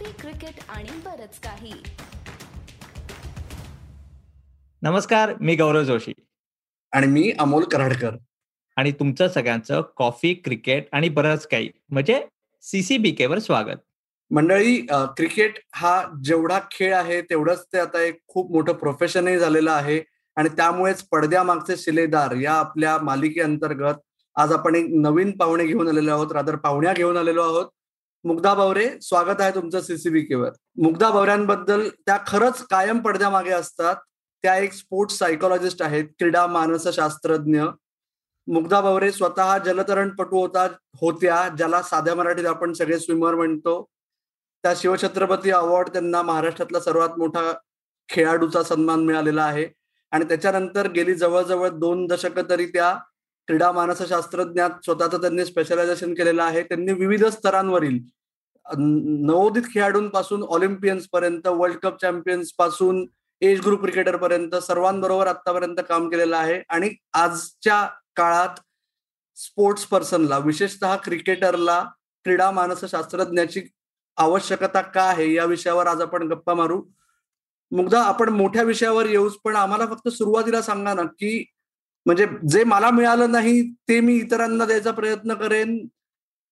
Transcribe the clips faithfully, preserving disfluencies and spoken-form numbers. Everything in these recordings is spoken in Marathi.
ट्रॉफी क्रिकेट आणि बरच काही. नमस्कार, मी गौरव जोशी आणि मी अमोल कराडकर आणि तुमचं सगळ्यांचं कॉफी क्रिकेट आणि बरंच काही म्हणजे सीसीबीके वर स्वागत. मंडळी, क्रिकेट हा जेवढा खेळ आहे तेवढंच ते आता एक खूप मोठं प्रोफेशनही झालेलं आहे आणि त्यामुळेच पडद्यामागचे शिलेदार या आपल्या मालिकेअंतर्गत आज आपण एक नवीन पाहुणे घेऊन आलेलो आहोत, रादर पाहुण्या घेऊन आलेलो आहोत. मुग्धा भवरे, स्वागत आहे तुमचं सीसीबीकेवर. मुग्धा भवऱ्यांबद्दल, त्या खरंच कायम पडद्यामागे असतात. त्या एक स्पोर्ट्स सायकोलॉजिस्ट आहेत, क्रीडा मानसशास्त्रज्ञ. मुग्धा भवरे स्वतः जलतरणपटू होता होत्या ज्याला साध्या मराठीत आपण सगळे स्विमर म्हणतो. त्या शिवछत्रपती अवॉर्ड त्यांना महाराष्ट्रातला सर्वात मोठा खेळाडूचा सन्मान मिळालेला आहे आणि त्याच्यानंतर गेली जवळजवळ दोन दशकं तरी त्या क्रीडा मानसशास्त्रज्ञात स्वतःचं त्यांनी स्पेशलायझेशन केलेलं आहे. त्यांनी विविध स्तरांवरील नवोदित खेळाडूंपासून ऑलिम्पियन्स पर्यंत, वर्ल्ड कप चॅम्पियन्स पासून एज ग्रुप क्रिकेटर पर्यंत सर्वांबरोबर आतापर्यंत काम केलेलं आहे आणि आजच्या काळात स्पोर्ट्स पर्सनला, विशेषतः क्रिकेटरला क्रीडा मानसशास्त्रज्ञाची आवश्यकता का आहे या विषयावर आज आपण गप्पा मारू. मुग्धा, आपण मोठ्या विषयावर येऊच, पण आम्हाला फक्त सुरुवातीला सांगा ना की म्हणजे जे मला मिळालं नाही ते मी इतरांना द्यायचा प्रयत्न करेन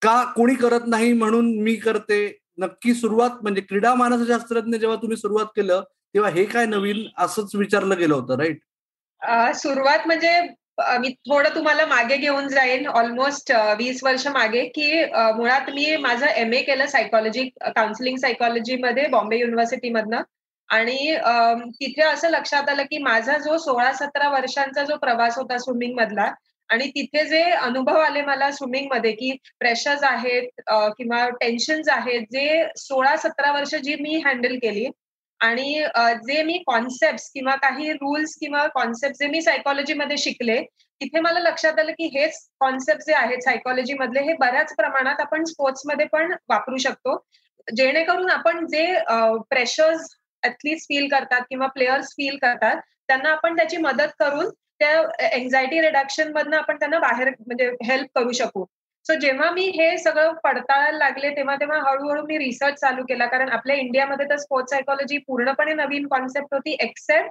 का, कोणी करत नाही म्हणून मी करते, नक्की सुरुवात म्हणजे क्रीडा मानसशास्त्रज्ञ जेव्हा तुम्ही सुरुवात केलं तेव्हा हे काय नवीन असंच विचारलं गेलं होतं, राईट? सुरुवात म्हणजे मी थोडं तुम्हाला मागे घेऊन जाईन, ऑलमोस्ट वीस वर्ष मागे, की मुळात मी माझं एम ए केलं सायकोलॉजी, काउन्सिलिंग सायकोलॉजीमध्ये बॉम्बे युनिव्हर्सिटीमधनं. आणि तिथे असं लक्षात आलं की माझा जो सोळा सतरा वर्षांचा जो प्रवास होता स्विमिंग मधला आणि तिथे जे अनुभव आले मला स्विमिंगमध्ये की प्रेशर्स आहेत किंवा टेन्शन्स आहेत जे सोळा सतरा वर्ष जी मी हँडल केली आणि जे मी कॉन्सेप्ट किंवा काही रूल्स किंवा कॉन्सेप्ट जे मी सायकोलॉजीमध्ये शिकले तिथे मला लक्षात आलं की हेच कॉन्सेप्ट जे आहेत सायकोलॉजीमधले हे बऱ्याच प्रमाणात आपण स्पोर्ट्समध्ये पण वापरू शकतो, जेणेकरून आपण जे प्रेशर्स ॲथलीट्स फील करतात किंवा प्लेयर्स फील करतात त्यांना आपण त्याची मदत करून त्या एन्झायटी रिडक्शन मधनं आपण त्यांना बाहेर म्हणजे हेल्प करू शकू. सो जेव्हा मी हे सगळं पडताळायला लागले तेव्हा तेव्हा हळूहळू मी रिसर्च चालू केला, कारण आपल्या इंडियामध्ये तर स्पोर्ट्स सायकोलॉजी पूर्णपणे नवीन कॉन्सेप्ट होती, एक्सेप्ट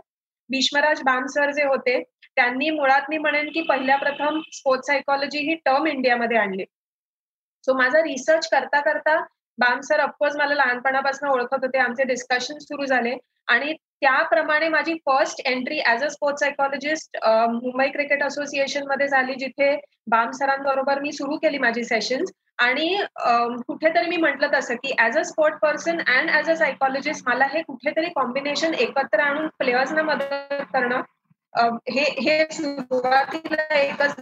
भीष्मराज बामसर जे होते त्यांनी मुळात मी म्हणेन की पहिल्या प्रथम स्पोर्ट्स सायकोलॉजी ही टर्म इंडियामध्ये आणली. सो माझा रिसर्च करता करता बामसर ऑफकोर्स मला लहानपणापासून ओळखत होते, आमचे डिस्कशन सुरू झाले आणि त्याप्रमाणे माझी first entry as a sports psychologist Mumbai cricket association मध्ये झाली, जिथे बामसरांबरोबर मी सुरू केली माझी सेशन्स. आणि कुठेतरी मी म्हटलं तसं की as a sport person and as a psychologist मला हे कुठेतरी कॉम्बिनेशन एकत्र आणून प्लेयर्सना मदत करणं हे सुरुवातीला एकच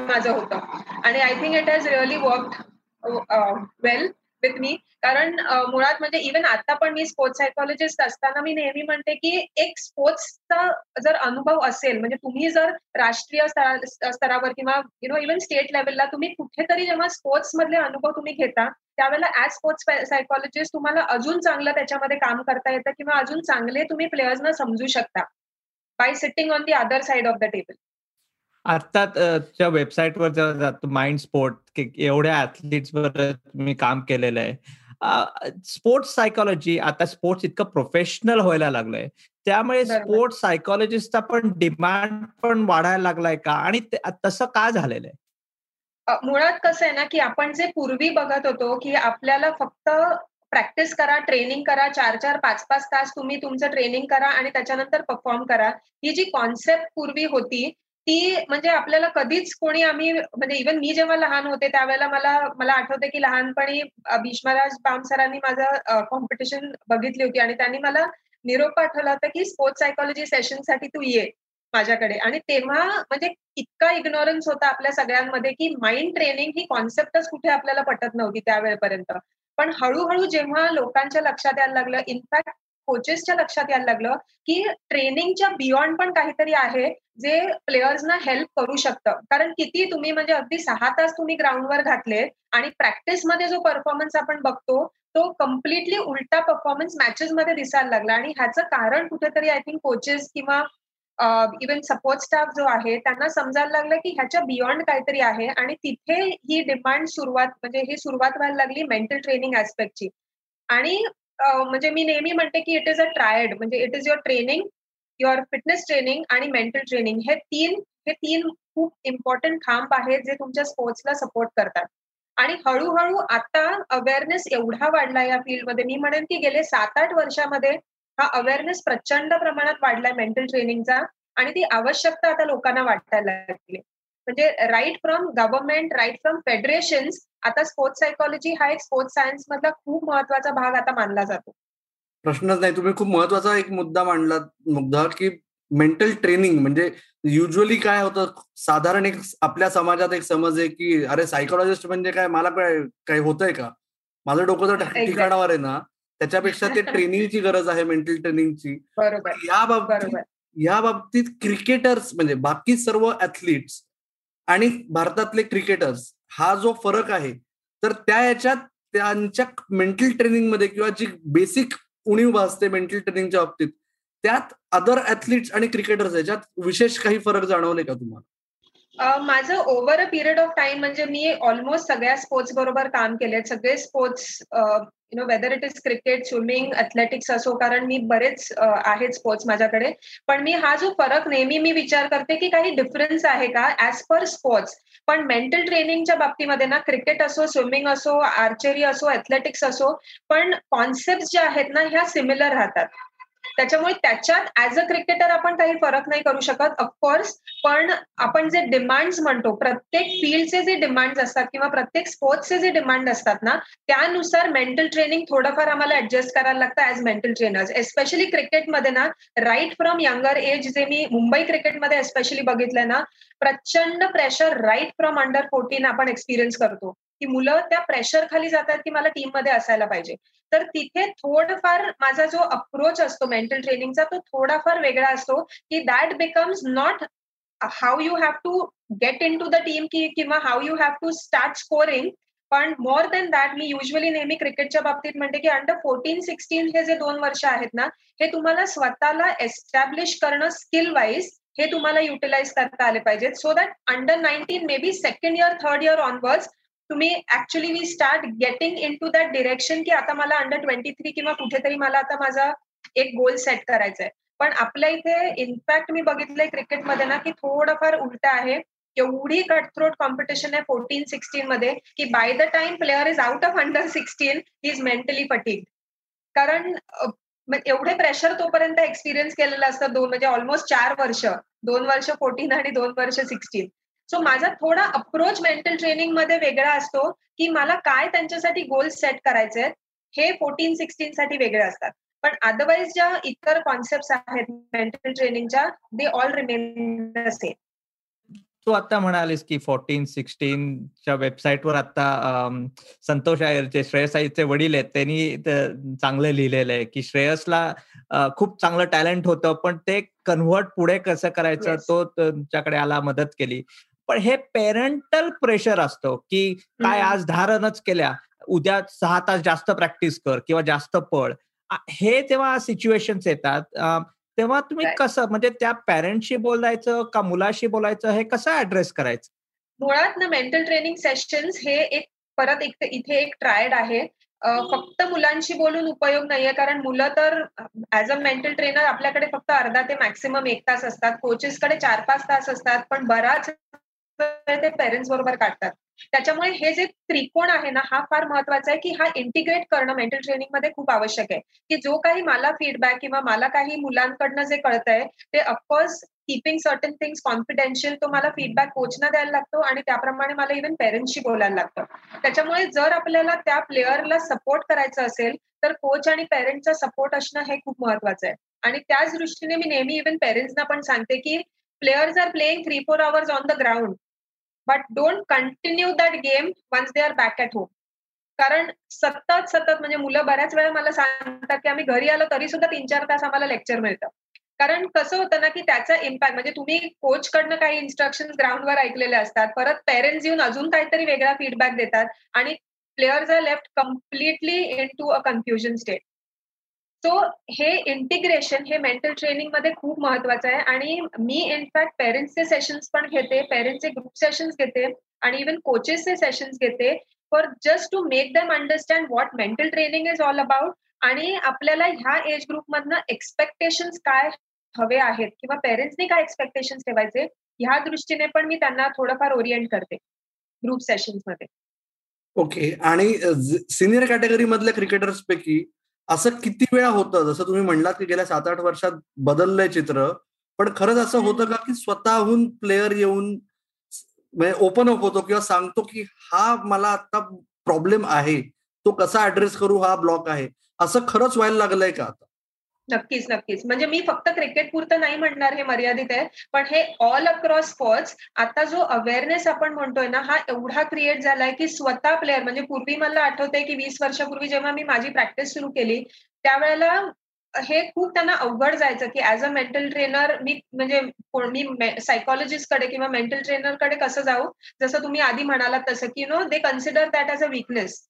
माझं होतं आणि I think it has really worked well with me. कारण मुळात म्हणजे इव्हन आता पण मी स्पोर्ट्स सायकोलॉजिस्ट असताना मी नेहमी म्हणते की एक स्पोर्ट्सचा जर अनुभव असेल म्हणजे तुम्ही जर राष्ट्रीय स्तरावर किंवा यु नो इव्हन स्टेट लेवलला तुम्ही कुठेतरी जेव्हा स्पोर्ट्स मधले अनुभव तुम्ही घेता त्यावेळेला ऍज स्पोर्ट्स सायकोलॉजिस्ट तुम्हाला अजून चांगलं त्याच्यामध्ये काम करता येतं किंवा अजून चांगले तुम्ही प्लेयर्सना समजू शकता by sitting on the other side of the table. अर्थात वेबसाईटवर जातो माइंड स्पोर्ट, एवढ्या ऍथलीट्सवर मी काम केलेलं आहे. स्पोर्ट्स सायकोलॉजी आता स्पोर्ट्स इतकं प्रोफेशनल व्हायला लागलंय त्यामुळे स्पोर्ट्स सायकोलॉजिस्टचा पण डिमांड पण वाढायला लागलाय का, आणि तसं का झालेलं आहे? मुळात कसं आहे ना की आपण जे पूर्वी बघत होतो की आपल्याला फक्त प्रॅक्टिस करा, ट्रेनिंग करा, चार चार पाच पाच तास तुम्ही तुमचं ट्रेनिंग करा आणि त्याच्यानंतर परफॉर्म करा, ही जी कॉन्सेप्ट पूर्वी होती ती म्हणजे आपल्याला कधीच कोणी आम्ही म्हणजे इव्हन मी जेव्हा लहान होते त्यावेळेला मला मला आठवते की लहानपणी भीष्मराज बामसरांनी माझं कॉम्पिटिशन बघितली होती आणि त्यांनी मला निरोप पाठवला होता की स्पोर्ट्स सायकोलॉजी सेशनसाठी तू ये माझ्याकडे. आणि तेव्हा म्हणजे इतका इग्नोरन्स होता आपल्या सगळ्यांमध्ये की माइंड ट्रेनिंग ही कॉन्सेप्टच कुठे आपल्याला पटत नव्हती त्यावेळेपर्यंत. पण हळूहळू जेव्हा लोकांच्या लक्षात यायला लागलं, इनफॅक्ट कोचेसच्या लक्षात यायला लागलं की ट्रेनिंगच्या बियॉन्ड पण काहीतरी आहे जे प्लेयर्सना हेल्प करू शकतं, कारण किती तुम्ही म्हणजे अगदी सहा तास तुम्ही ग्राउंडवर घातले आणि प्रॅक्टिसमध्ये जो परफॉर्मन्स आपण बघतो तो कम्प्लिटली उलटा परफॉर्मन्स मॅचेसमध्ये दिसायला लागला. आणि ह्याचं कारण कुठेतरी आय थिंक कोचेस किंवा इव्हन सपोर्ट स्टाफ जो आहे त्यांना समजायला लागलं की ह्याच्या बियॉन्ड काहीतरी आहे आणि तिथे ही डिमांड सुरुवात म्हणजे ही सुरुवात व्हायला लागली मेंटल ट्रेनिंग ऍस्पेक्टची. आणि म्हणजे मी नेहमी म्हणते की इट इज अ ट्रायड, म्हणजे it is your training, your fitness training आणि मेंटल ट्रेनिंग, हे तीन हे तीन खूप इम्पॉर्टंट खांब आहेत जे तुमच्या स्पोर्ट्सला सपोर्ट करतात. आणि हळूहळू आता अवेअरनेस एवढा वाढला या फील्डमध्ये, मी म्हणेन की गेले सात आठ वर्षामध्ये हा अवेअरनेस प्रचंड प्रमाणात वाढलाय मेंटल ट्रेनिंगचा, आणि ती आवश्यकता आता लोकांना वाटायला लागली. म्हणजे right from government, right from federations, आता स्पोर्ट्स सायकोलॉजी हा एक स्पोर्ट्स सायन्स मधला खूप महत्वाचा भाग आता मानला जातो. प्रश्नच नाही, तुम्ही खूप महत्वाचा एक मुद्दा मांडला मुद्दा की मेंटल ट्रेनिंग. म्हणजे युजली काय होतं, साधारण एक आपल्या समाजात एक समज आहे की अरे सायकोलॉजिस्ट म्हणजे काय, मला काय काय होतंय का, माझं डोकं तर ठिकाणावर आहे ना, त्याच्यापेक्षा ते ट्रेनिंगची गरज आहे, मेंटल ट्रेनिंगची. बरोबर. या बाबतीत या बाबतीत क्रिकेटर्स म्हणजे बाकी सर्व ऍथलीट्स आणि भारतातले क्रिकेटर्स हा जो फरक आहे, तर त्या याच्यात त्यांच्या मेंटल ट्रेनिंगमध्ये किंवा जी बेसिक उणीव भासते मेंटल ट्रेनिंगच्या बाबतीत, त्यात अदर ऍथलीट्स आणि क्रिकेटर्स याच्यात विशेष काही फरक जाणवले का तुम्हाला? Uh, माझं over a period of time, म्हणजे मी ऑलमोस्ट सगळ्या स्पोर्ट्स बरोबर काम केले, सगळे sports, you know whether it is cricket, swimming, athletics असो, कारण मी बरेच uh, आहेत स्पोर्ट्स माझ्याकडे. पण मी हा जो फरक नेहमी मी विचार करते की काही डिफरन्स आहे का ऍज पर स्पोर्ट्स. पण मेंटल ट्रेनिंगच्या बाबतीमध्ये ना क्रिकेट असो, स्विमिंग असो, आर्चरी असो, ऍथलेटिक्स असो, पण कॉन्सेप्ट ज्या आहेत ना ह्या सिमिलर राहतात, त्याच्यामुळे त्याच्यात ऍज अ क्रिकेटर आपण काही फरक नाही करू शकत ऑफकोर्स. पण आपण जे डिमांड्स म्हणतो, प्रत्येक फील्डचे जे डिमांड्स असतात किंवा प्रत्येक स्पोर्ट्सचे जे डिमांड असतात ना, त्यानुसार मेंटल ट्रेनिंग थोडंफार आम्हाला ऍडजस्ट करायला लागतं ऍज मेंटल ट्रेनर्स. एस्पेशली क्रिकेटमध्ये ना राईट फ्रॉम यंगर एज, जे मी मुंबई क्रिकेटमध्ये एस्पेशली बघितलं ना, प्रचंड pressure right from under fourteen आपण एक्सपिरियन्स करतो की मुलं त्या प्रेशर खाली जातात की मला टीममध्ये असायला पाहिजे. तर तिथे थोडंफार माझा जो अप्रोच असतो मेंटल ट्रेनिंगचा तो थोडाफार वेगळा असतो की that becomes not how you have to get in to the team किंवा how you have to start scoring, पण मोर दॅन दॅट मी युजली नेहमी क्रिकेटच्या बाबतीत म्हणते की अंडर फोर्टीन सिक्स्टीन हे जे दोन वर्ष आहेत ना, हे तुम्हाला स्वतःला एस्टॅब्लिश करणं स्किल वाईज हे तुम्हाला युटिलाइज करता आले पाहिजेत, so that under nineteen may be second year third year onwards तुम्ही actually we start getting in to that direction की आता मला अंडर ट्वेंटी थ्री किंवा कुठेतरी मला आता माझा एक गोल सेट करायचा आहे. पण आपल्या इथे इनफॅक्ट मी बघितलंय क्रिकेटमध्ये ना की थोडंफार उलट आहे, एवढी कटथ्रोट कॉम्पिटिशन आहे फोर्टीन सिक्स्टीन मध्ये की by the time player is out of under sixteen he is mentally fatigued, कारण एवढे प्रेशर तोपर्यंत एक्सपिरियन्स केलेलं असतं दोन म्हणजे ऑलमोस्ट चार वर्ष, दोन वर्ष फोर्टीन आणि दोन वर्ष सिक्स्टीन. सो माझा थोडा अप्रोच मेंटल ट्रेनिंग मध्ये वेगळा असतो की मला काय त्यांच्यासाठी गोल्स सेट करायचे आहेत, हे फोर्टीन सिक्स्टीन साठी वेगळे असतात. पण अदरवाईज ज्या इतर कॉन्सेप्ट आहेत मेंटल ट्रेनिंगच्या, they all remain the same. तू आता म्हणालीस की फोर्टीन सिक्स्टीनच्या वेबसाईटवर आता संतोष आयरचे, श्रेयस आयरचे वडील आहेत, त्यांनी चांगलं लिहिलेलं आहे की श्रेयसला खूप चांगलं टॅलेंट होतं, पण ते कन्व्हर्ट पुढे कसं करायचं तो तुमच्याकडे आला मदत केली. पण हे पेरेंटल प्रेशर असतो की काय आज धारणच केल्या, उद्या सहा तास जास्त प्रॅक्टिस कर किंवा जास्त पळ, हे तेव्हा सिच्युएशन्स येतात तेव्हा तुम्ही कसं म्हणजे त्या पॅरेंटशी बोलायचं का मुलाशी बोलायचं, हे कसं ऍड्रेस करायचं? मुळात ना मेंटल ट्रेनिंग सेशन्स हे एक परत एक इथे एक ट्रायड आहे, फक्त मुलांशी बोलून उपयोग नाहीये, कारण मुलं तर ऍज अ मेंटल ट्रेनर आपल्याकडे फक्त अर्धा ते मॅक्सिमम एक तास असतात, कोचेसकडे चार पाच तास असतात, पण बराच ते पेरेंट्स बरोबर काढतात. त्याच्यामुळे हे जे त्रिकोण आहे ना हा फार महत्वाचा आहे की हा इंटिग्रेट करणं मेंटल ट्रेनिंग मध्ये खूप आवश्यक आहे की जो काही मला फीडबॅक किंवा मला काही मुलांकडनं जे कळतंय ते of course keeping certain things confidential, तो मला फीडबॅक कोचना द्यायला लागतो आणि त्याप्रमाणे मला इव्हन पेरेंट्सशी बोलायला लागतं. त्याच्यामुळे जर आपल्याला त्या प्लेअरला सपोर्ट करायचं असेल तर कोच आणि पेरेंट्सचा सपोर्ट असणं हे खूप महत्वाचं आहे. आणि त्याच दृष्टीने मी नेहमी इव्हन पेरेंट्सना पण सांगते की players are playing three four hours on the ground but don't continue that game once they are back at home. कारण सतत सतत म्हणजे मुलं बऱ्याच वेळा मला सांगतात की आम्ही घरी आलो तरी सुद्धा तीन चार तास आम्हाला लेक्चर मिळतं. कारण कसं होतं ना की त्याचा इम्पॅक्ट म्हणजे तुम्ही कोचकडनं काही इन्स्ट्रक्शन ग्राउंडवर ऐकलेले असतात, परत पेरेंट्स येऊन अजून काहीतरी वेगळा फीडबॅक देतात आणि players are left completely in to a confusion state. So हे इंटिग्रेशन हे मेंटल ट्रेनिंग मध्ये खूप महत्वाचं आहे. आणि मी इनफॅक्ट पेरेंट्सचे सेशन्स पण घेते, पेरेंट्सचे ग्रुप सेशन्स घेते आणि इव्हन कोचेसचे सेशन्स घेते for just to make them understand what mental training is all about आणि आपल्याला ह्या एज ग्रुपमधनं एक्सपेक्टेशन्स काय हवे आहेत किंवा पेरेंट्सनी काय एक्सपेक्टेशन्स ठेवायचे ह्या दृष्टीने पण मी त्यांना थोडंफार ओरिएंट करते ग्रुप सेशन्स मध्ये. ओके, आणि सिनियर कॅटेगरी मधल्या क्रिकेटर्स पैकी असं किती वेळा होतं, जसं तुम्ही म्हणलात की गेल्या सात आठ वर्षात बदललंय चित्र, पण खरंच असं होतं का की स्वतःहून प्लेयर येऊन ओपन अप होतो किंवा सांगतो की हा मला आता प्रॉब्लेम आहे, तो कसा ऍड्रेस करू, हा ब्लॉक आहे, असं खरंच व्हायला लागलंय का आता? नक्कीच नक्कीच. म्हणजे मी फक्त क्रिकेट पुरतं नाही म्हणणार, हे मर्यादित आहे, पण हे ऑल अक्रॉस स्पोर्ट्स. आता जो अवेअरनेस आपण म्हणतोय ना हा एवढा क्रिएट झालाय की स्वतः प्लेअर, म्हणजे पूर्वी मला आठवते की वीस वर्षापूर्वी जेव्हा मी माझी प्रॅक्टिस सुरू केली त्यावेळेला हे खूप त्यांना अवघड जायचं की ऍज अ मेंटल ट्रेनर मी म्हणजे मी सायकोलॉजिस्टकडे किंवा मेंटल ट्रेनरकडे कसं जाऊ, जसं तुम्ही आधी म्हणालात तसं की no they consider that as a weakness.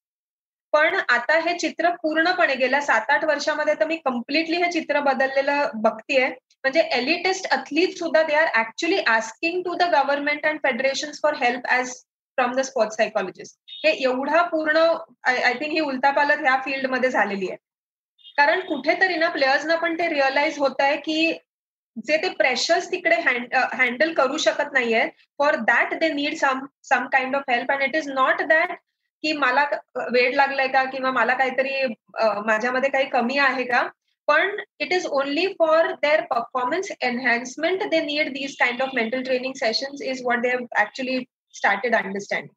पण आता हे चित्र पूर्णपणे गेल्या सात आठ वर्षामध्ये तर मी कम्प्लिटली हे चित्र बदललेलं बघतीये. म्हणजे एलिटिस्ट अथलीट सुद्धा they are actually asking to the government and federation for help as from the sports psychologist. हे एवढा पूर्ण आय थिंक ही उलथापालथ ह्या फील्डमध्ये झालेली आहे, कारण कुठेतरी ना प्लेयर्सना पण ते रिअलाइज होत आहे की जे ते प्रेशर्स तिकडे हँडल करू शकत नाहीये, for that they need some some kind of help. And it is not that की मला वेळ लागलाय का किंवा मला काहीतरी माझ्यामध्ये काही कमी आहे का, पण it is only for their performance enhancement they need these kind of mental training sessions is what they have actually started understanding.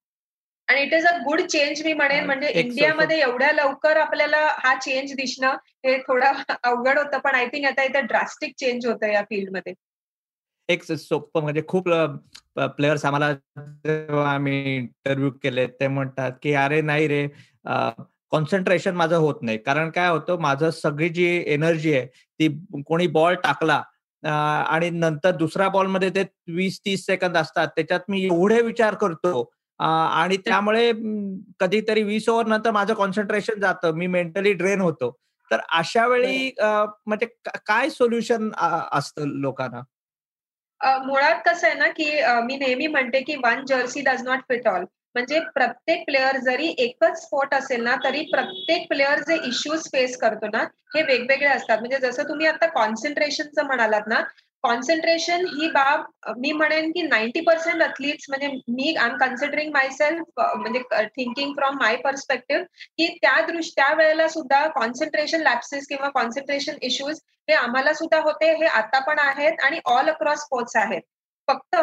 आणि it is a good change मी म्हणेन. म्हणजे इंडियामध्ये एवढ्या लवकर आपल्याला हा चेंज दिसणं हे थोडं अवघड होतं, पण आय थिंक आता इथे ड्रास्टिक चेंज होतं या फील्डमध्ये. एक सोपं म्हणजे खूप प्लेयर्स आम्हाला जेव्हा आम्ही इंटरव्ह्यू केले ते म्हणतात की अरे नाही रे, कॉन्सन्ट्रेशन माझं होत नाही, कारण काय होतं माझं सगळी जी एनर्जी आहे ती कोणी बॉल टाकला आणि नंतर दुसऱ्या बॉलमध्ये ते वीस तीस सेकंद असतात त्याच्यात मी एवढे विचार करतो आणि त्यामुळे कधीतरी वीस ओव्हर नंतर माझं कॉन्सन्ट्रेशन जातं, मी मेंटली ड्रेन होतो. तर अशा वेळी म्हणजे काय सोल्युशन असतं लोकांना? मुळात कसं आहे ना की मी नेहमी म्हणते की one jersey does not fit all. म्हणजे प्रत्येक प्लेअर जरी एकच स्पोर्ट असेल ना तरी प्रत्येक प्लेअर जे इश्यूज फेस करतो ना हे वेगवेगळे असतात. म्हणजे जसं तुम्ही आता कॉन्सन्ट्रेशनचं म्हणालात ना, कॉन्सन्ट्रेशन ही बाब मी म्हणेन की नाईंटी पर्सेंट अथलीट्स, म्हणजे मी I am considering my self, म्हणजे थिंकिंग फ्रॉम माय पर्स्पेक्टिव्ह की त्या दृष्टी त्या वेळेला सुद्धा कॉन्सन्ट्रेशन लॅप्सेस किंवा कॉन्सन्ट्रेशन इश्यूज हे आम्हाला सुद्धा होते, हे आता पण आहेत आणि ऑल अक्रॉस स्पोर्ट्स आहेत. फक्त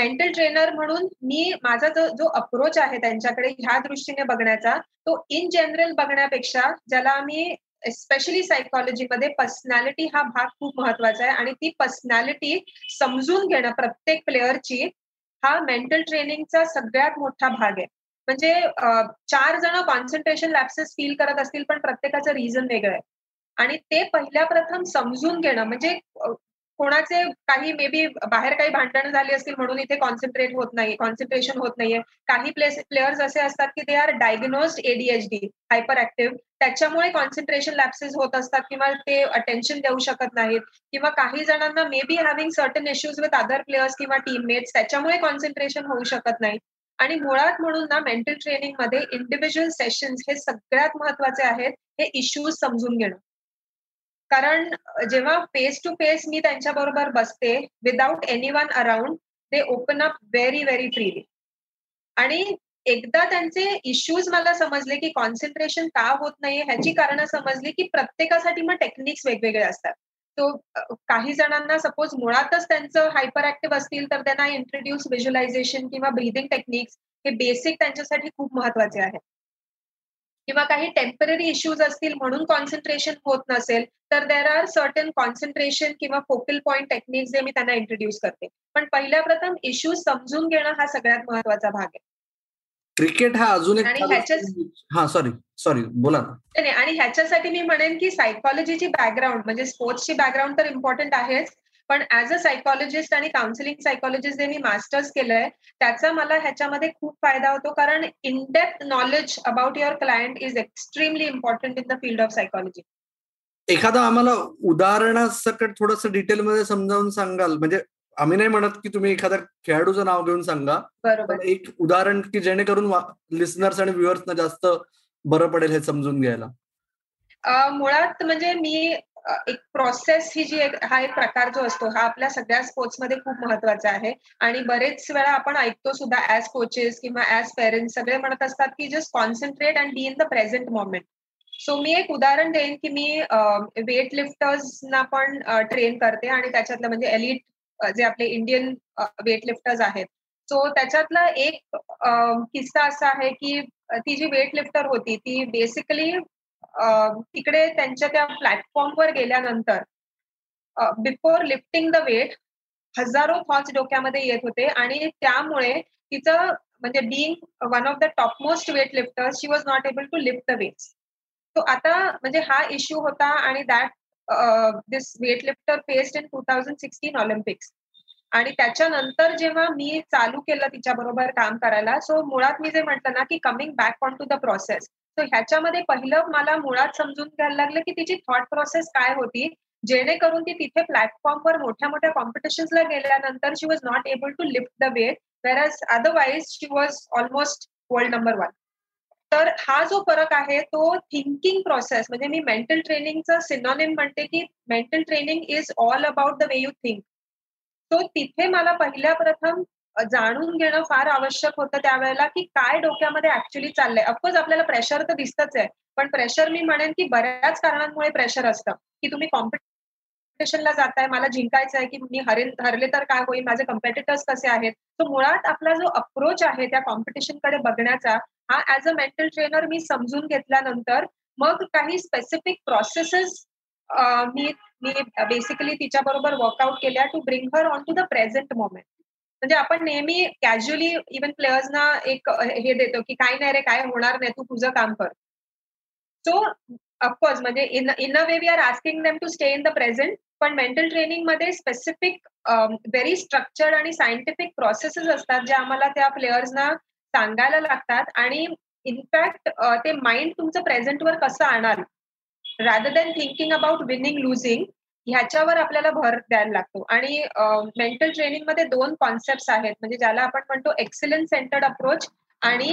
मेंटल ट्रेनर म्हणून मी माझा जो जो अप्रोच आहे त्यांच्याकडे ह्या दृष्टीने बघण्याचा तो इन जनरल बघण्यापेक्षा ज्याला आम्ही स्पेशली सायकोलॉजीमध्ये पर्सनॅलिटी हा भाग खूप महत्वाचा आहे आणि ती पर्सनॅलिटी समजून घेणं प्रत्येक प्लेअरची हा मेंटल ट्रेनिंगचा सगळ्यात मोठा भाग आहे. म्हणजे चार जण कॉन्सन्ट्रेशन लॅप्सेस फील करत असतील पण प्रत्येकाचं रिझन वेगळं आहे आणि ते पहिल्या प्रथम समजून घेणं. म्हणजे कोणाचे काही मे बी बाहेर काही भांडणं झाली असतील म्हणून इथे कॉन्सन्ट्रेट होत नाही, कॉन्सन्ट्रेशन होत नाहीये. काही प्लेस प्लेयर्स असे असतात की they are diagnosed ADHD, hyperactive, त्याच्यामुळे कॉन्सन्ट्रेशन लॅप्सेस होत असतात किंवा ते अटेन्शन देऊ शकत नाहीत. किंवा काही जणांना may be having certain issues with other players किंवा टीममेट्स, त्याच्यामुळे कॉन्सन्ट्रेशन होऊ शकत नाही. आणि मुळात म्हणून ना मेंटल ट्रेनिंगमध्ये इंडिव्हिज्युअल सेशन्स हे सगळ्यात महत्वाचे आहेत, हे इश्यूज समजून घेणं. कारण जेव्हा फेस टू फेस मी त्यांच्याबरोबर बसते without anyone around they open up very very freely. आणि एकदा त्यांचे इश्यूज मला समजले की कॉन्सन्ट्रेशन का होत नाही ह्याची कारणं समजली की प्रत्येकासाठी मग टेक्निक्स वेगवेगळे असतात. तो काही जणांना सपोज मुळातच त्यांचं हायपर ऍक्टिव्ह असतील तर त्यांना इंट्रोड्यूस व्हिज्युअलायझेशन किंवा ब्रीदिंग टेक्निक्स हे बेसिक त्यांच्यासाठी खूप महत्वाचे आहे. किंवा काही टेम्पररी इश्यूज असतील म्हणून कॉन्सन्ट्रेशन होत नसेल तर देर आर सर्टन कॉन्सन्ट्रेशन किंवा फोकल पॉईंट टेक्निक्स जे मी त्यांना इंट्रोड्यूस करते, पण पहिल्या प्रथम इश्यूज समजून घेणं हा सगळ्यात महत्वाचा भाग आहे. क्रिकेट हा अजून एक आणि ह्याच्या सॉरी सॉरी बोला ना आणि ह्याच्यासाठी मी म्हणेन की सायकोलॉजीची बॅकग्राऊंड म्हणजे स्पोर्ट्सची बॅकग्राऊंड तर इम्पॉर्टंट आहेच, पण ऍज अ सायकोलॉजिस्ट आणि काउन्सिलिंग सायकोलॉजिस्ट जे मी मास्टर्स केलंय त्याचा मला ह्याच्यामध्ये खूप फायदा होतो, कारण in depth knowledge about your client is extremely important in the field of psychology. एखादा आम्हाला उदाहरणासकट थोडंसं डिटेलमध्ये समजावून सांगाल? म्हणजे आम्ही नाही म्हणत की तुम्ही एखाद्या खेळाडूचं नाव घेऊन सांगा, बरोबर, एक उदाहरण की जेणेकरून लिसनर्स आणि व्ह्युअर्सना जास्त बरं पडेल हे समजून घ्यायला. मुळात म्हणजे मी एक प्रोसेस ही जी एक हा एक प्रकार जो असतो हा आपल्या सगळ्या स्पोर्ट्समध्ये खूप महत्वाचा आहे. आणि बरेच वेळा आपण ऐकतो सुद्धा ऍज कोचेस किंवा ऍज पेरेंट्स सगळे म्हणत असतात की just concentrate and be in the present moment. So मी एक उदाहरण देईन की मी वेट लिफ्टर्सना पण ट्रेन करते आणि त्याच्यातलं म्हणजे एलिट जे आपले इंडियन वेट लिफ्टर्स आहेत, सो त्याच्यातला एक किस्सा असा आहे की ती जी वेट लिफ्टर होती ती बेसिकली तिकडे त्यांच्या त्या प्लॅटफॉर्मवर गेल्यानंतर बिफोर लिफ्टिंग द वेट हजारो थॉट्स डोक्यामध्ये येत होते आणि त्यामुळे तिचं म्हणजे being one of the topmost weight lifters she was not able to lift the weights. तो आता म्हणजे हा इश्यू होता आणि that this weight lifter faced in two thousand sixteen Olympics. आणि त्याच्यानंतर जेव्हा मी चालू केलं तिच्याबरोबर काम करायला, सो मुळात मी जे म्हटलं ना की coming back on to the process, so ह्याच्यामध्ये पहिलं मला मुळात समजून घ्यायला लागलं की तिची थॉट प्रोसेस काय होती जेणेकरून ती तिथे प्लॅटफॉर्मवर मोठ्या मोठ्या कॉम्पिटिशन्सला गेल्यानंतर she was not able to lift the weight whereas otherwise she was almost world number one. तर हा जो फरक आहे तो थिंकिंग प्रोसेस, म्हणजे मी मेंटल ट्रेनिंगचं सिनोनिम म्हणते की mental training is all about the way you think. So तिथे मला पहिल्या प्रथम जाणून घेणं फार आवश्यक होतं त्यावेळेला की काय डोक्यामध्ये ऍक्च्युली चाललंय. ऑफकोर्स आपल्याला प्रेशर तर दिसतच आहे, पण प्रेशर मी म्हणेन की बऱ्याच कारणांमुळे प्रेशर असतं की तुम्ही कॉम्पिटिशनला जाताय, मला जिंकायचं आहे की मी हरेन, हरले तर काय होईल, माझे कॉम्पिटिटर्स कसे आहेत. सो मुळात आपला जो अप्रोच आहे त्या कॉम्पिटिशनकडे बघण्याचा हा ऍज अ मेंटल ट्रेनर मी समजून घेतल्यानंतर मग काही स्पेसिफिक प्रोसेसेस मी मी बेसिकली तिच्याबरोबर वर्कआउट केल्या to bring her on to the present moment. म्हणजे आपण नेहमी कॅज्युअली इव्हन प्लेयर्सना एक हे देतो की काय नाही रे, काय होणार नाही, तू तुझं काम कर. सो ऑफकोर्स म्हणजे in in a way we are asking them to stay in the present, पण मेंटल ट्रेनिंगमध्ये स्पेसिफिक व्हेरी स्ट्रक्चर्ड आणि सायंटिफिक प्रोसेसेस असतात जे आम्हाला त्या प्लेयर्सना सांगायला लागतात. आणि इनफॅक्ट ते माइंड तुमचं प्रेझेंटवर कसं आणणार rather than thinking about winning, losing, ह्याच्यावर आपल्याला भर द्यायला लागतो. आणि मेंटल ट्रेनिंग मध्ये दोन कॉन्सेप्ट्स आहेत, म्हणजे ज्याला आपण म्हणतो एक्सलन्स सेंटर्ड अप्रोच आणि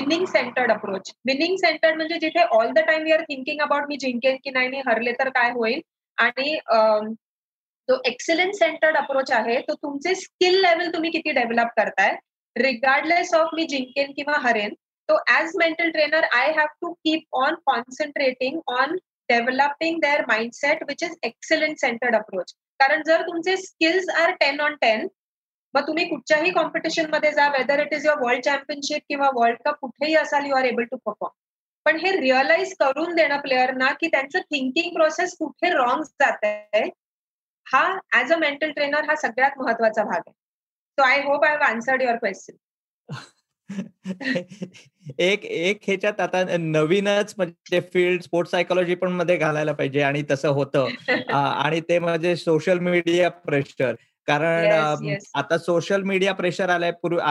winning centred approach. Winning centred म्हणजे जिथे all the time we are thinking about मी जिंकेन की नाही, मी हरले तर काय होईल. आणि जो एक्सलन्स सेंटर्ड अप्रोच आहे तो तुमचे स्किल लेवल तुम्ही किती डेव्हलप करताय रिगार्डलेस ऑफ मी जिंकेन किंवा हरेन. So as mental trainer, I have to keep on concentrating on developing their mindset, which is excellence-centered approach. कारण जर तुमचे skills are ten on ten, मग तुम्ही कुठच्याही कॉम्पिटिशनमध्ये जा, whether it is your world championship किंवा वर्ल्ड कप, कुठेही असाल, you are able to perform. पण हे रिअलाइज करून देणं प्लेअरना की त्यांचं थिंकिंग प्रोसेस कुठे रॉंग जात आहे, हा ऍज अ मेंटल ट्रेनर हा सगळ्यात महत्वाचा भाग आहे. So I hope I have answered your question. एक एक ह्याच्यात आता नवीनच म्हणजे फील्ड स्पोर्ट्स सायकोलॉजी पण मध्ये घालायला पाहिजे आणि तसं होतं. आणि ते म्हणजे सोशल मीडिया प्रेशर, कारण yes, yes. आता सोशल मीडिया प्रेशर आलाय. पूर्वी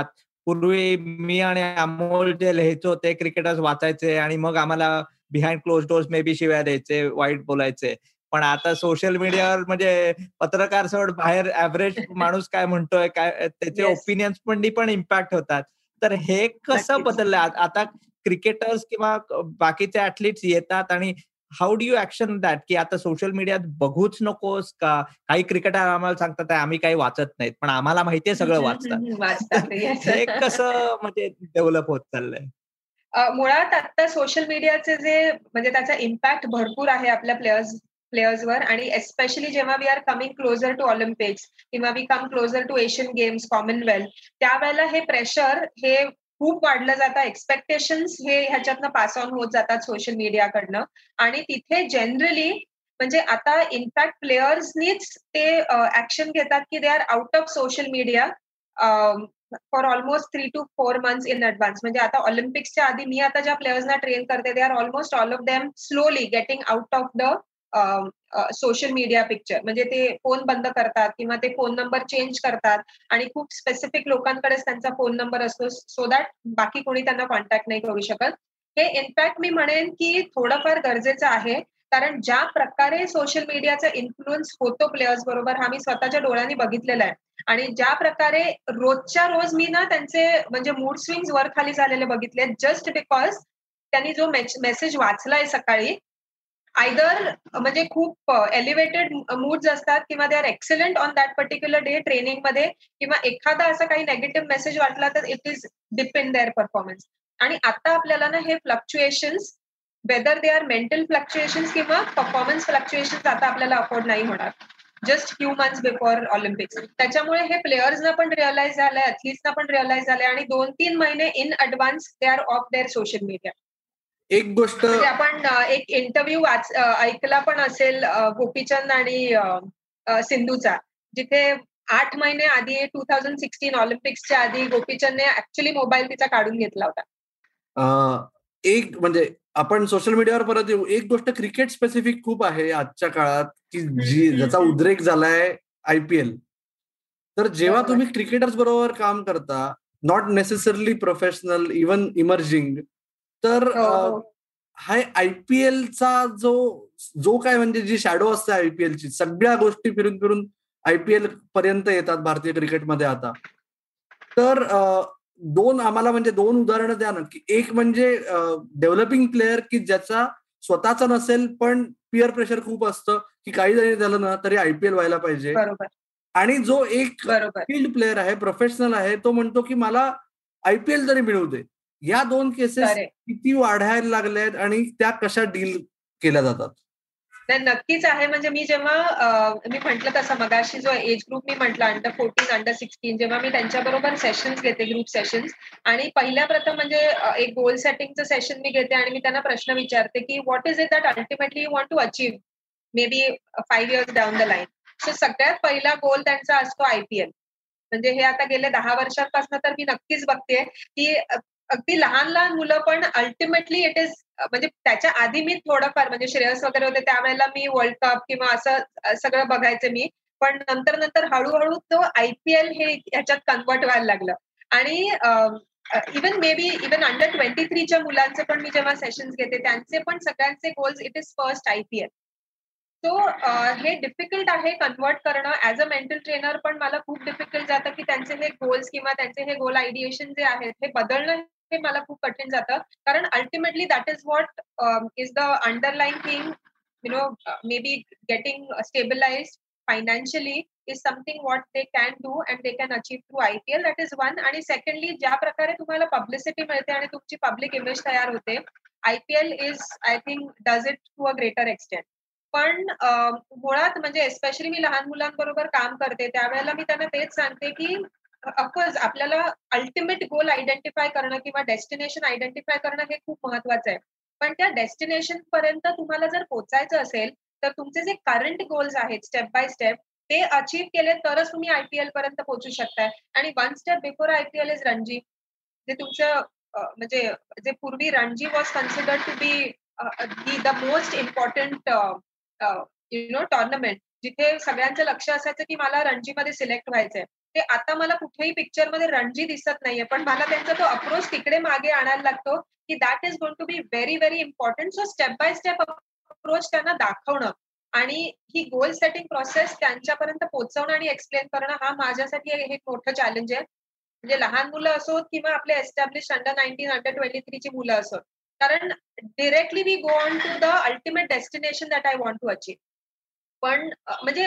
पूर्वी मी आणि अमोल जे लिहायचो ते क्रिकेटर्स वाचायचे आणि मग आम्हाला behind close doors may be शिव्या द्यायचे, वाईट बोलायचे. पण आता सोशल मीडियावर म्हणजे पत्रकार सोड बाहेर ऍव्हरेज माणूस काय म्हणतोय, काय त्याचे ओपिनियन्स पण पण इम्पॅक्ट होतात. तर हे कसं बदललं? आता क्रिकेटर्स किंवा बाकीचे ऍथलीट्स येतात आणि how do you action that की आता सोशल मीडियात बघूच नकोस का? काही क्रिकेटर आम्हाला सांगतात आम्ही काही वाचत नाहीत, पण आम्हाला माहितीये सगळं वाचतात. हे कसं म्हणजे डेव्हलप होत चाललंय? मुळात आता सोशल मीडियाचे जे म्हणजे त्याचा इम्पॅक्ट भरपूर आहे आपल्या प्लेयर्स प्लेयर्सवर. आणि एस्पेशली जेव्हा we are coming closer to Olympics किंवा we come closer to Asian Games, Commonwealth, त्यावेळेला हे प्रेशर हे खूप वाढलं जातं. एक्सपेक्टेशन्स हे ह्याच्यातनं पास ऑन होत जातात सोशल मीडियाकडनं. आणि तिथे जनरली म्हणजे आता इनफॅक्ट प्लेयर्सनीच ते ऍक्शन घेतात की they are out of social media for almost three to four months in advance. म्हणजे आता ऑलिम्पिक्सच्या आधी मी आता ज्या प्लेयर्सना ट्रेन करते they are almost all of them slowly getting out of the social media picture. म्हणजे ते फोन बंद करतात किंवा ते फोन नंबर चेंज करतात आणि खूप स्पेसिफिक लोकांकडेच त्यांचा फोन नंबर असतो, सो दॅट बाकी कोणी त्यांना कॉन्टॅक्ट नाही करू शकत. हे इनफॅक्ट मी म्हणेन की थोडंफार गरजेचं आहे, कारण ज्या प्रकारे सोशल मीडियाचा इन्फ्लुअन्स होतो प्लेयर्स बरोबर हा मी स्वतःच्या डोळ्यांनी बघितलेला आहे. आणि ज्या प्रकारे रोजच्या रोज मी ना त्यांचे म्हणजे मूड स्विंग्स वर खाली झालेले बघितले जस्ट बिकॉज त्यांनी जो मेसेज वाचलाय सकाळी आयदर म्हणजे खूप एलिव्हेटेड मूड्स असतात किंवा they are excellent on that particular day training मध्ये किंवा एखादा असा काही नेगेटिव्ह मेसेज वाटला तर it is depend their performance. आणि आता आपल्याला ना हे fluctuations whether they are mental fluctuations किंवा परफॉर्मन्स फ्लक्च्युएशन्स आता आपल्याला अफोर्ड नाही होणार just few months before Olympics. त्याच्यामुळे हे प्लेयर्सना पण रिअलाइज झालंय, ॲथलीट्सना पण रिअलाइज झालंय आणि दोन तीन महिने in advance they are off their social media. एक गोष्ट आपण एक इंटरव्ह्यू ऐकला पण असेल गोपीचंद आणि सिंधूचा, जिथे आठ महिने आधी टू थाउजंड सिक्स्टीन ऑलिम्पिक्सच्या आधी गोपीचंदने ऍक्च्युली मोबाईल तिचा काढून घेतला होता. एक म्हणजे आपण सोशल मीडियावर परत येऊ. एक गोष्ट क्रिकेट स्पेसिफिक खूप आहे आजच्या काळात की जी ज्याचा उद्रेक झालाय आयपीएल. तर जेव्हा तुम्ही क्रिकेटर्स बरोबर काम करता, not necessarily professional, even emerging, तर हाय आयपीएलचा जो जो काय म्हणजे जी शॅडो असते आयपीएलची, सगळ्या गोष्टी फिरून फिरून आयपीएल पर्यंत येतात भारतीय क्रिकेटमध्ये आता. तर दोन आम्हाला म्हणजे दोन उदाहरणं द्या ना, की एक म्हणजे डेव्हलपिंग प्लेअर की ज्याचा स्वतःचा नसेल पण पिअर प्रेशर खूप असतं की काही जरी झालं ना तरी आयपीएल व्हायला पाहिजे, आणि जो एक फील्ड प्लेअर आहे, प्रोफेशनल आहे, तो म्हणतो की मला आयपीएल जरी मिळू दे. या दोन केसेस किती वाढायला लागल्या आहेत आणि त्या कशा डील केल्या जातात? नक्कीच आहे. म्हणजे मी जेव्हा मी म्हटलं तसं मगाशी जो एज ग्रुप मी म्हटलं अंडर फोर्टीन अंडर सिक्स्टीन, जेव्हा मी त्यांच्याबरोबर सेशन्स घेते, ग्रुप सेशन्स, आणि पहिल्या प्रथम म्हणजे एक गोल सेटिंगचं सेशन मी घेते आणि मी त्यांना प्रश्न विचारते की what is it that ultimately you want to achieve maybe five years down the line. So सगळ्यात पहिला गोल त्यांचा असतो आयपीएल. म्हणजे हे आता गेल्या दहा वर्षांपासून तर मी नक्कीच बघते की अगदी लहान लहान मुलं पण अल्टिमेटली इट इज म्हणजे त्याच्या आधी मी थोडंफार म्हणजे श्रेयस वगैरे होते त्यावेळेला मी वर्ल्ड कप किंवा असं सगळं बघायचं मी, पण नंतर नंतर हळूहळू तो आयपीएल हे ह्याच्यात कन्वर्ट व्हायला लागलं. आणि even maybe even under twenty थ्रीच्या मुलांचे पण मी जेव्हा सेशन्स घेते त्यांचे पण सगळ्यांचे goals it is first IPL. So हे डिफिकल्ट आहे कन्वर्ट करणं ऍज अ मेंटल ट्रेनर, पण मला खूप डिफिकल्ट जातं की त्यांचे हे गोल्स किंवा त्यांचे हे गोल आयडिएशन जे आहेत हे बदलणं हे मला खूप कठीण जातं, कारण ultimately that is what is the underlying thing, you know, maybe getting stabilise financially is something what they can do and they can achieve through IPL. That is one. आणि सेकंडली, ज्या प्रकारे तुम्हाला पब्लिसिटी मिळते आणि तुमची पब्लिक इमेज तयार होते, IPL is I think does it to a greater extent. पण मुळात म्हणजे एस्पेशली मी लहान मुलांबरोबर काम करते त्यावेळेला मी त्यांना तेच सांगते की अफकोर्स आपल्याला अल्टिमेट गोल आयडेंटिफाय करणं किंवा डेस्टिनेशन आयडेंटिफाय करणं हे खूप महत्वाचं आहे, पण त्या डेस्टिनेशन पर्यंत तुम्हाला जर पोहोचायचं असेल तर तुमचे जे करंट गोल्स आहेत स्टेप बाय स्टेप ते अचीव्ह केले तरच तुम्ही आयपीएल पर्यंत पोहोचू शकताय. आणि one step before IPL is Ranji, जे तुमचं म्हणजे जे पूर्वी Ranji was considered to be the most important you know tournament, जिथे सगळ्यांचं लक्ष असायचं की मला रणजीमध्ये सिलेक्ट व्हायचंय. ते आता मला कुठेही पिक्चरमध्ये रणजी दिसत नाहीये, पण मला त्यांचा तो अप्रोच तिकडे मागे आणायला लागतो की that is going to be very very important. So step by step approach त्यांना दाखवणं आणि ही गोल सेटिंग प्रोसेस त्यांच्यापर्यंत पोहोचवणं आणि एक्सप्लेन करणं हा माझ्यासाठी एक मोठं चॅलेंज आहे. म्हणजे लहान मुलं असोत किंवा आपले establish under nineteen under twenty थ्रीची मुलं असोत, कारण directly we go on to the ultimate destination that I want to achieve. पण म्हणजे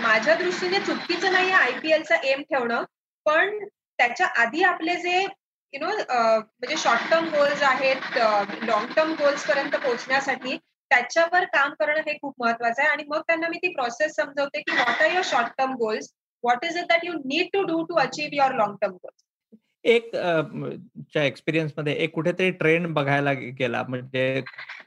माझ्या दृष्टीने चुकीचं नाही आहे आयपीएलचा एम ठेवणं, पण त्याच्या आधी आपले जे यु नो म्हणजे शॉर्ट टर्म गोल्स आहेत लॉंग टर्म गोल्स पर्यंत पोहोचण्यासाठी त्याच्यावर काम करणं हे खूप महत्वाचं आहे. आणि मग त्यांना मी ती प्रोसेस समजवते की what are your short term goals, what is it that you need to do to achieve your long term goals. एक च्या एक्सपिरियन्स मध्ये एक कुठेतरी ट्रेंड बघायला गेला, म्हणजे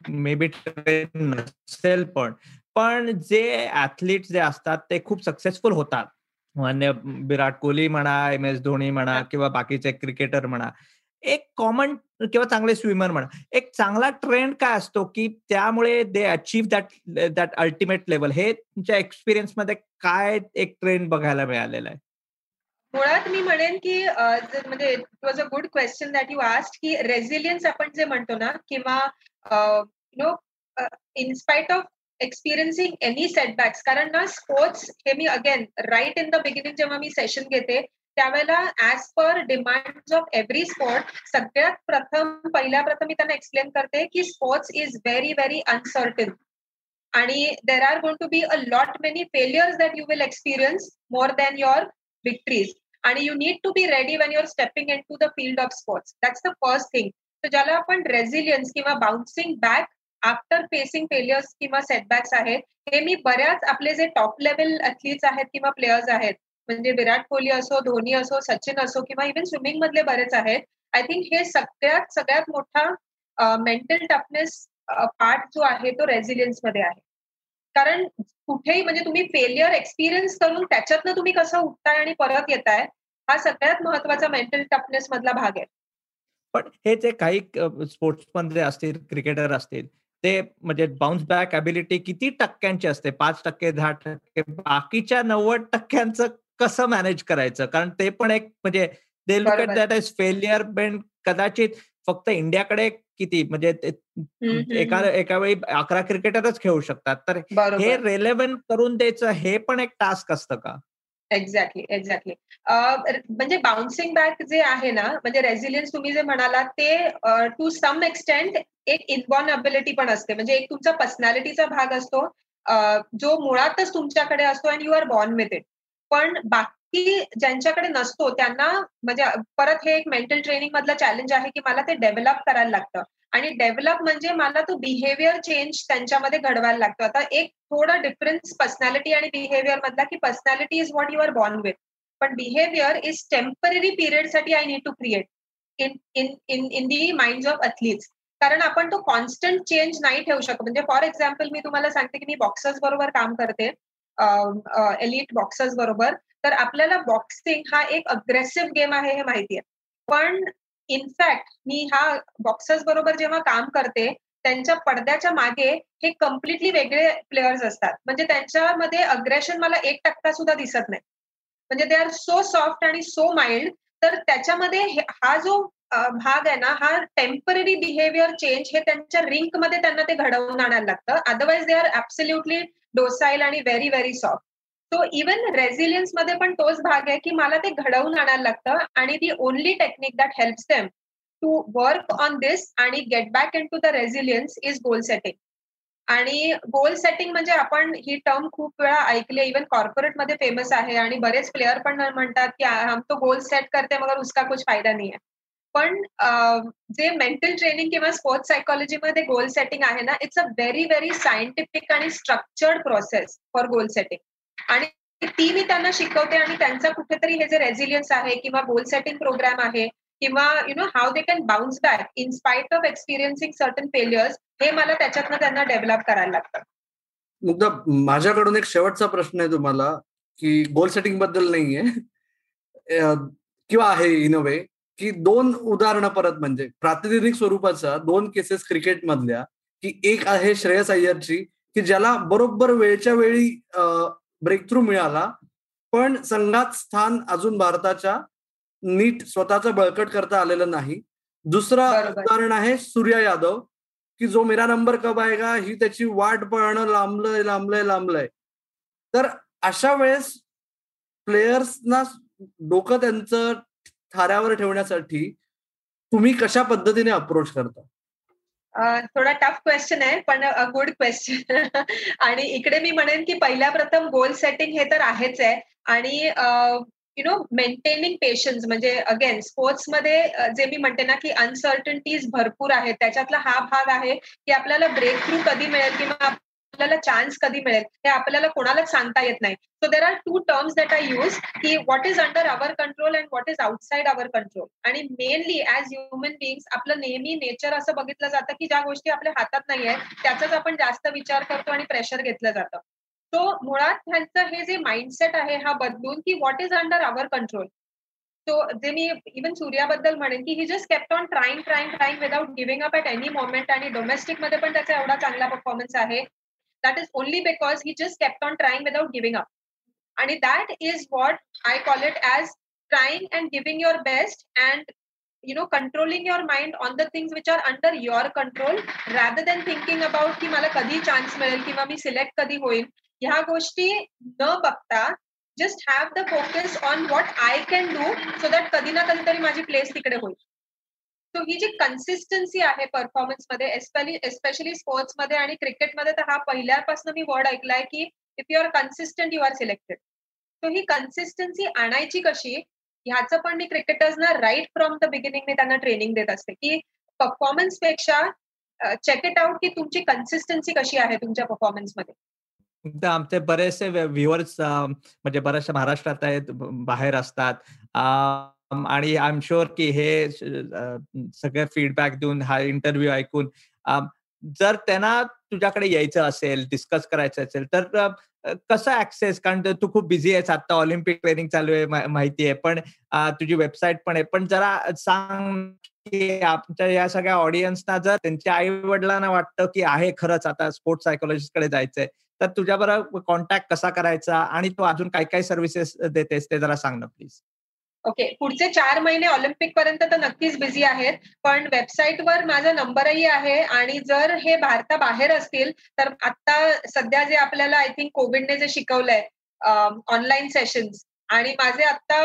मे बी ट्रेंड नसेल पण पण जे ऍथलीट जे असतात ते खूप सक्सेसफुल होतात, म्हणजे विराट कोहली म्हणा, एम एस धोनी म्हणा किंवा बाकीचे क्रिकेटर म्हणा, एक कॉमन किंवा चांगले स्विमर म्हणा, एक चांगला ट्रेंड काय असतो की त्यामुळे they achieve that that ultimate level. हे तुमच्या एक्सपिरियन्स मध्ये काय एक ट्रेंड बघायला मिळालेला आहे? मुळात मी म्हणेन की म्हणजे it was a good question that you asked, की रेझिलियन्स आपण जे म्हणतो ना, किंवा you know in spite of experiencing any setbacks. कारण ना स्पोर्ट्स हे मी again right in the beginning जेव्हा मी सेशन घेते त्यावेळेला as per demand of every sport सगळ्यात प्रथम पहिल्या प्रथम मी त्यांना एक्सप्लेन करते की sports is very very uncertain आणि there are going to be a lot many failures that you will experience more than your victories आणि you need to be ready when your stepping in to the field of sports. That's the first thing. तर ज्याला आपण रेझिलियन्स किंवा bouncing back after facing failures किंवा सेटबॅक्स आहेत हे मी बऱ्याच आपले जे टॉप लेवल ॲथलीट्स आहेत किंवा प्लेयर्स आहेत म्हणजे विराट कोहली असो, धोनी असो, सचिन असो किंवा इव्हन स्विमिंग मधले बरेच आहेत. आय थिंक हे सगळ्यात सगळ्यात मोठा मेंटल टफनेस पार्ट जो आहे तो रेझिलियन्स मध्ये आहे. कारण कुठेही म्हणजे तुम्ही फेल्युअर एक्सपिरियन्स करून त्याच्यातनं तुम्ही कसं उठताय आणि परत येताय हा सगळ्यात महत्वाचा मेंटल टफनेस मधला भाग आहे. पण हे जे काही स्पोर्ट्समन जे असतील, क्रिकेटर असतील, ते म्हणजे बाउन्स बॅक ॲबिलिटी किती टक्क्यांची असते? पाच टक्के, दहा टक्के? बाकीच्या नव्वद टक्क्यांचं कसं मॅनेज करायचं? कारण ते पण एक म्हणजे they look at that as failure. पण कदाचित फक्त इंडियाकडे किती म्हणजे एका एका वेळी अकरा क्रिकेटरच खेळू शकतात, तर हे रेलेव्हंट करून द्यायचं हे पण एक टास्क असतं का? एक्झॅक्टली एक्झॅक्टली म्हणजे बाउन्सिंग बॅक जे आहे ना म्हणजे रेझिलियन्स तुम्ही जे म्हणाला ते टू सम एक्सटेंट एक इनबॉर्न अबिलिटी पण असते. म्हणजे एक तुमचा पर्सनॅलिटीचा भाग असतो जो मुळातच तुमच्याकडे असतो and you are born with it. पण बाकी ज्यांच्याकडे नसतो त्यांना म्हणजे परत हे एक मेंटल ट्रेनिंग मधला चॅलेंज आहे की मला ते डेव्हलप करायला लागतं आणि डेव्हलप म्हणजे मला तो बिहेवियर चेंज त्यांच्यामध्ये घडवायला लागतो. आता एक थोडा डिफरन्स पर्सनॅलिटी आणि बिहेवियर मधला की personality is what you are born with पण बिहेवियर इज टेम्पररी पिरियडसाठी I need to create in in in in the mind of athletes. कारण आपण तो कॉन्स्टंट चेंज नाही ठेवू शकत. म्हणजे फॉर एक्झाम्पल मी तुम्हाला सांगते की मी बॉक्सर्स बरोबर काम करते, एलिट बॉक्सर्स बरोबर, तर आपल्याला बॉक्सिंग हा एक अग्रेसिव्ह गेम आहे हे माहिती आहे. पण इनफॅक्ट मी हा बॉक्सर्स बरोबर जेव्हा काम करते त्यांच्या पडद्याच्या मागे हे कम्प्लिटली वेगळे प्लेयर्स असतात. म्हणजे त्यांच्यामध्ये अग्रेशन मला एक टक्का सुद्धा दिसत नाही. म्हणजे दे आर सो सॉफ्ट आणि सो माइल्ड. तर त्याच्यामध्ये हा जो भाग आहे ना हा टेम्पररी बिहेवियर चेंज हे त्यांच्या रिंकमध्ये त्यांना ते घडवून आणायला लागतं. Otherwise they are absolutely docile आणि very very soft. So even resilience मध्ये पण तोच भाग आहे की मला ते घडवून आणायला लागतं आणि the only technique that helps them to work on this आणि get back in to the resilience is goal setting. आणि गोल सेटिंग म्हणजे आपण ही टर्म खूप वेळा ऐकली, इव्हन कॉर्पोरेटमध्ये फेमस आहे आणि बरेच प्लेयर पण म्हणतात की हम तो गोल सेट करते मगर उसका कुछ फायदा नाही आहे. पण जे मेंटल ट्रेनिंग किंवा स्पोर्ट्स सायकोलॉजीमध्ये गोल सेटिंग आहे ना it's a very very scientific आणि structured process for goal setting आणि ती मी त्यांना शिकवते. आणि त्यांचा कुठेतरी हे जे रेझिलियन्स आहे किंवा गोल सेटिंग प्रोग्राम आहे किंवा you know how they can bounce back in spite of experiencing certain failures हे मला त्याच्यातनं त्यांना डेव्हलप करायला लागतं. मुग्धा, माझ्याकडून एक शेवटचा प्रश्न आहे तुम्हाला की गोल सेटिंग बद्दल नाहीये किंवा आहे इन अ वे की दोन उदाहरणं परत म्हणजे प्रातिनिधिक स्वरूपाचा दोन केसेस क्रिकेट मधल्या की एक आहे श्रेयस अय्यरची की ज्याला बरोबर वेळच्या वेळी ब्रेक थ्रू मिळाला पण संघात स्थान अजून भारताच्या नीट स्वतःचा बळकट करता आलेलं नाही. दुसरा उदाहरण आहे सूर्या यादव की जो मेरा नंबर कब आएगा ही त्याची वाट पाहणं लांबलंय लांबलंय लांबलंय. तर अशा वेळेस प्लेयर्सना डोकं त्यांचं थाऱ्यावर ठेवण्यासाठी तुम्ही कशा पद्धतीने अप्रोच करता? थोडा टफ क्वेश्चन आहे पण अ गुड क्वेश्चन. आणि इकडे मी म्हणेन की पहिल्या प्रथम गोल सेटिंग हे तर आहेच आहे आणि यु नो मेंटेनिंग पेशन्स. म्हणजे अगेन स्पोर्ट्समध्ये जे मी म्हणते ना की अनसर्टनिटीज भरपूर आहेत त्याच्यातला हा भाग आहे की आपल्याला ब्रेक थ्रू कधी मिळेल किंवा आपल्याला चान्स कधी मिळेल हे आपल्याला कोणालाच सांगता येत नाही. So there are two terms that I use की what is under our control and what is outside our control. आणि मेनली ऍज ह्युमन बिंग्स आपलं नेहमी नेचर असं बघितलं जातं की ज्या गोष्टी आपल्या हातात नाही आहेत त्याचाच आपण जास्त विचार करतो आणि प्रेशर घेतलं जातं. सो मुळात त्यांचं हे जे माइंडसेट आहे हा बदलून की what is under our control. So जे मी इव्हन सूर्याबद्दल म्हणेन की ही just kept on trying trying trying without giving up at any moment. आणि डोमेस्टिकमध्ये पण त्याचा एवढा चांगला परफॉर्मन्स आहे that is only because he just kept on trying without giving up. आणि that is what I call it as trying and giving your best and you know, controlling your mind on the things which are under your control rather than thinking about की मला कधी chance मिळेल किंवा मी select कधी होईल, ह्या गोष्टी न बघता just have the focus on what I can do so that कधी ना कधी तरी माझी place तिकडे होईल. So ही जी consistency आहे performance मध्ये, especially sports मध्ये आणि cricket मध्ये, तर हा पहिल्यापासून मी word ऐकलाय की if you are consistent you are selected. So he consistency आणायची कशी ह्याचं पण मी क्रिकेटर्सना राईट फ्रॉम द बिगिनिंग मी त्यांना ट्रेनिंग देत असते की परफॉर्मन्स पेक्षा चेक इट आउट की तुमची कन्सिस्टन्सी कशी आहे तुमच्या परफॉर्मन्समध्ये. आमचे बरेचसे व्ह्युअर्स म्हणजे बऱ्याचशा महाराष्ट्रात आहेत, बाहेर असतात, आणि आय एम शुअर की हे सगळे फीडबॅक देऊन हा इंटरव्ह्यू ऐकून जर त्यांना तुझ्याकडे यायचं असेल, डिस्कस करायचं असेल तर कसा ऍक्सेस, कारण तू खूप बिझी आहेस, आता ऑलिम्पिक ट्रेनिंग चालू आहे माहिती आहे, पण तुझी वेबसाईट पण आहे, पण जरा सांग की आमच्या या सगळ्या ऑडियन्सना जर त्यांच्या आई वडिलांना वाटतं की आहे खरंच आता स्पोर्ट्स सायकोलॉजिस्टकडे जायचंय तर तुझ्याबरोबर कॉन्टॅक्ट कसा करायचा आणि तू अजून काय काय सर्व्हिसेस देतेस ते जरा सांग ना प्लीज. ओके, पुढचे चार महिने ऑलिम्पिक पर्यंत तर नक्कीच बिझी आहेत, पण वेबसाईटवर माझा नंबरही आहे आणि जर हे भारताबाहेर असतील तर आता सध्या जे आपल्याला आय थिंक कोविडने जे शिकवलंय ऑनलाईन सेशन्स, आणि माझे आता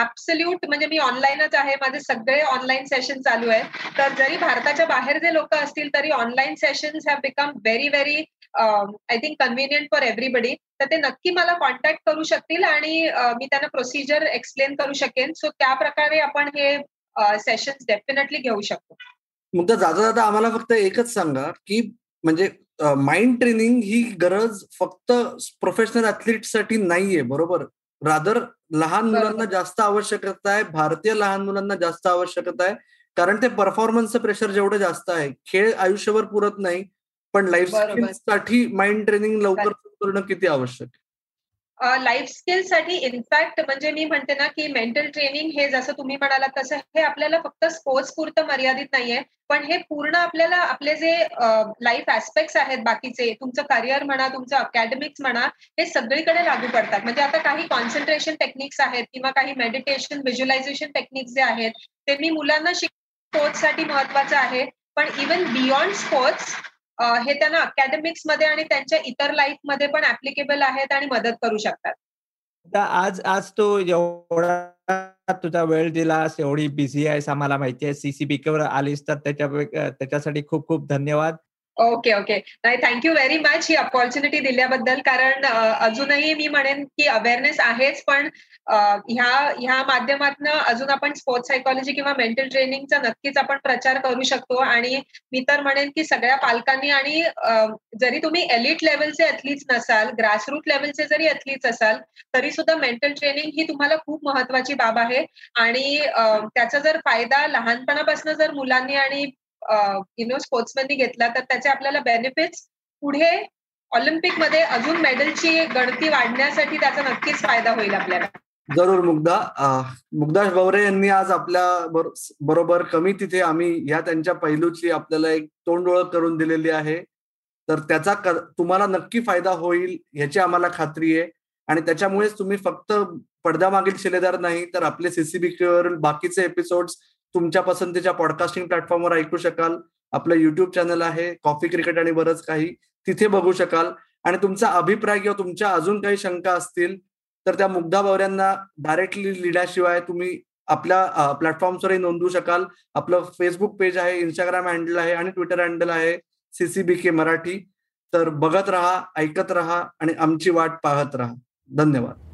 ऍब्सल्यूट म्हणजे मी ऑनलाईनच आहे, माझे सगळे ऑनलाईन सेशन चालू आहेत, तर जरी भारताच्या बाहेर जे लोक असतील तरी online sessions have become very very I think convenient for everybody. तर ते नक्की मला कॉन्टॅक्ट करू शकतील आणि मी त्यांना प्रोसिजर एक्सप्लेन करू शकेन. सो त्या प्रकारे आपण हे सेशन्स डेफिनेटली घेऊ शकतो. मुद्दा दादा दादा आम्हाला फक्त एकच सांगा की म्हणजे माइंड ट्रेनिंग ही गरज फक्त प्रोफेशनल ॲथलीटसाठी नाहीये, बरोबर? रादर लहान मुलांना जास्त आवश्यकता आहे, भारतीय लहान मुलांना जास्त आवश्यकता आहे, कारण ते परफॉर्मन्सचं प्रेशर जेवढं जास्त आहे, खेळ आयुष्यभर पुरत नाही, पण लाईफ स्किल्ससाठी माइंड ट्रेनिंग लवकर करणं किती आवश्यक आहे. लाईफ स्किल्ससाठी इनफॅक्ट म्हणजे मी म्हणते ना की मेंटल ट्रेनिंग हे जसं तुम्ही म्हणाला तसं हे आपल्याला फक्त स्पोर्ट्स पुरतं मर्यादित नाहीये, पण हे पूर्ण आपल्याला आपले जे लाईफ ऍस्पेक्ट्स आहेत बाकीचे, तुमचं करिअर म्हणा, तुमचं अकॅडमिक्स म्हणा, हे सगळीकडे लागू पडतात. म्हणजे आता काही कॉन्सन्ट्रेशन टेक्निक्स आहेत किंवा काही मेडिटेशन व्हिज्युअलायझेशन टेक्निक्स जे आहेत ते मी मुलांना शिकवतो, स्पोर्ट्ससाठी महत्वाचं आहे, पण इव्हन बियॉन्ड स्पोर्ट्स हे त्यांना अकॅडमिक्समध्ये आणि त्यांच्या इतर लाईफमध्ये पण ऍप्लिकेबल आहेत आणि मदत करू शकतात. आज आज तो एवढा तुझा वेळ दिलास, एवढी बिझी आहेस आम्हाला माहिती आहे, सीसीबीकेवर आलीस तर त्याच्या त्याच्यासाठी खूप खूप धन्यवाद. ओके ओके, नाही थँक्यू व्हेरी मच ही अपॉर्च्युनिटी दिल्याबद्दल, कारण अजूनही मी म्हणेन की अवेअरनेस आहेच, पण ह्या ह्या माध्यमातून अजून आपण स्पोर्ट्स सायकोलॉजी किंवा मेंटल ट्रेनिंगचा नक्कीच आपण प्रचार करू शकतो. आणि मी तर म्हणेन की सगळ्या पालकांनी, आणि जरी तुम्ही एलिट लेवलचे ॲथलीट्स नसाल, ग्रासरूट लेवलचे जरी ॲथलीट्स असाल तरी सुद्धा मेंटल ट्रेनिंग ही तुम्हाला खूप महत्वाची बाब आहे, आणि त्याचा जर फायदा लहानपणापासून जर मुलांनी आणि यु नो स्पोर्ट्समॅननी घेतला तर त्याचे आपल्याला बेनिफिट्स पुढे ऑलिम्पिकमध्ये अजून मेडलची गणती वाढण्यासाठी त्याचा नक्कीच फायदा होईल आपल्याला. जरूर मुग्धा, मुग्धा भवरे यांनी आज आपल्या बरोबर कमी तिथे आम्ही ह्या त्यांच्या पैलूची आपल्याला एक तोंड ओळख करून दिलेली आहे, तर त्याचा तुम्हाला नक्की फायदा होईल ह्याची आम्हाला खात्री आहे, आणि त्याच्यामुळेच तुम्ही फक्त पडद्यामागील शिलेदार नाही तर आपले सीसीबीकेवरील बाकीचे एपिसोड्स तुमच्या पसंतीच्या पॉडकास्टिंग प्लॅटफॉर्मवर ऐकू शकाल, आपलं युट्यूब चॅनल आहे कॉफी क्रिकेट आणि बरंच काही, तिथे बघू शकाल, आणि तुमचा अभिप्राय किंवा तुमच्या अजून काही शंका असतील तर त्या मुग्धा भवऱ्यांना डायरेक्टली लिहिल्याशिवाय तुम्ही आपल्या प्लॅटफॉर्म्सवरही नोंदवू शकाल. आपलं फेसबुक पेज आहे, इंस्टाग्राम हँडल आहे आणि ट्विटर हँडल आहे सीसीबीके मराठी, तर बघत राहा, ऐकत राहा आणि आमची वाट पाहत राहा. धन्यवाद.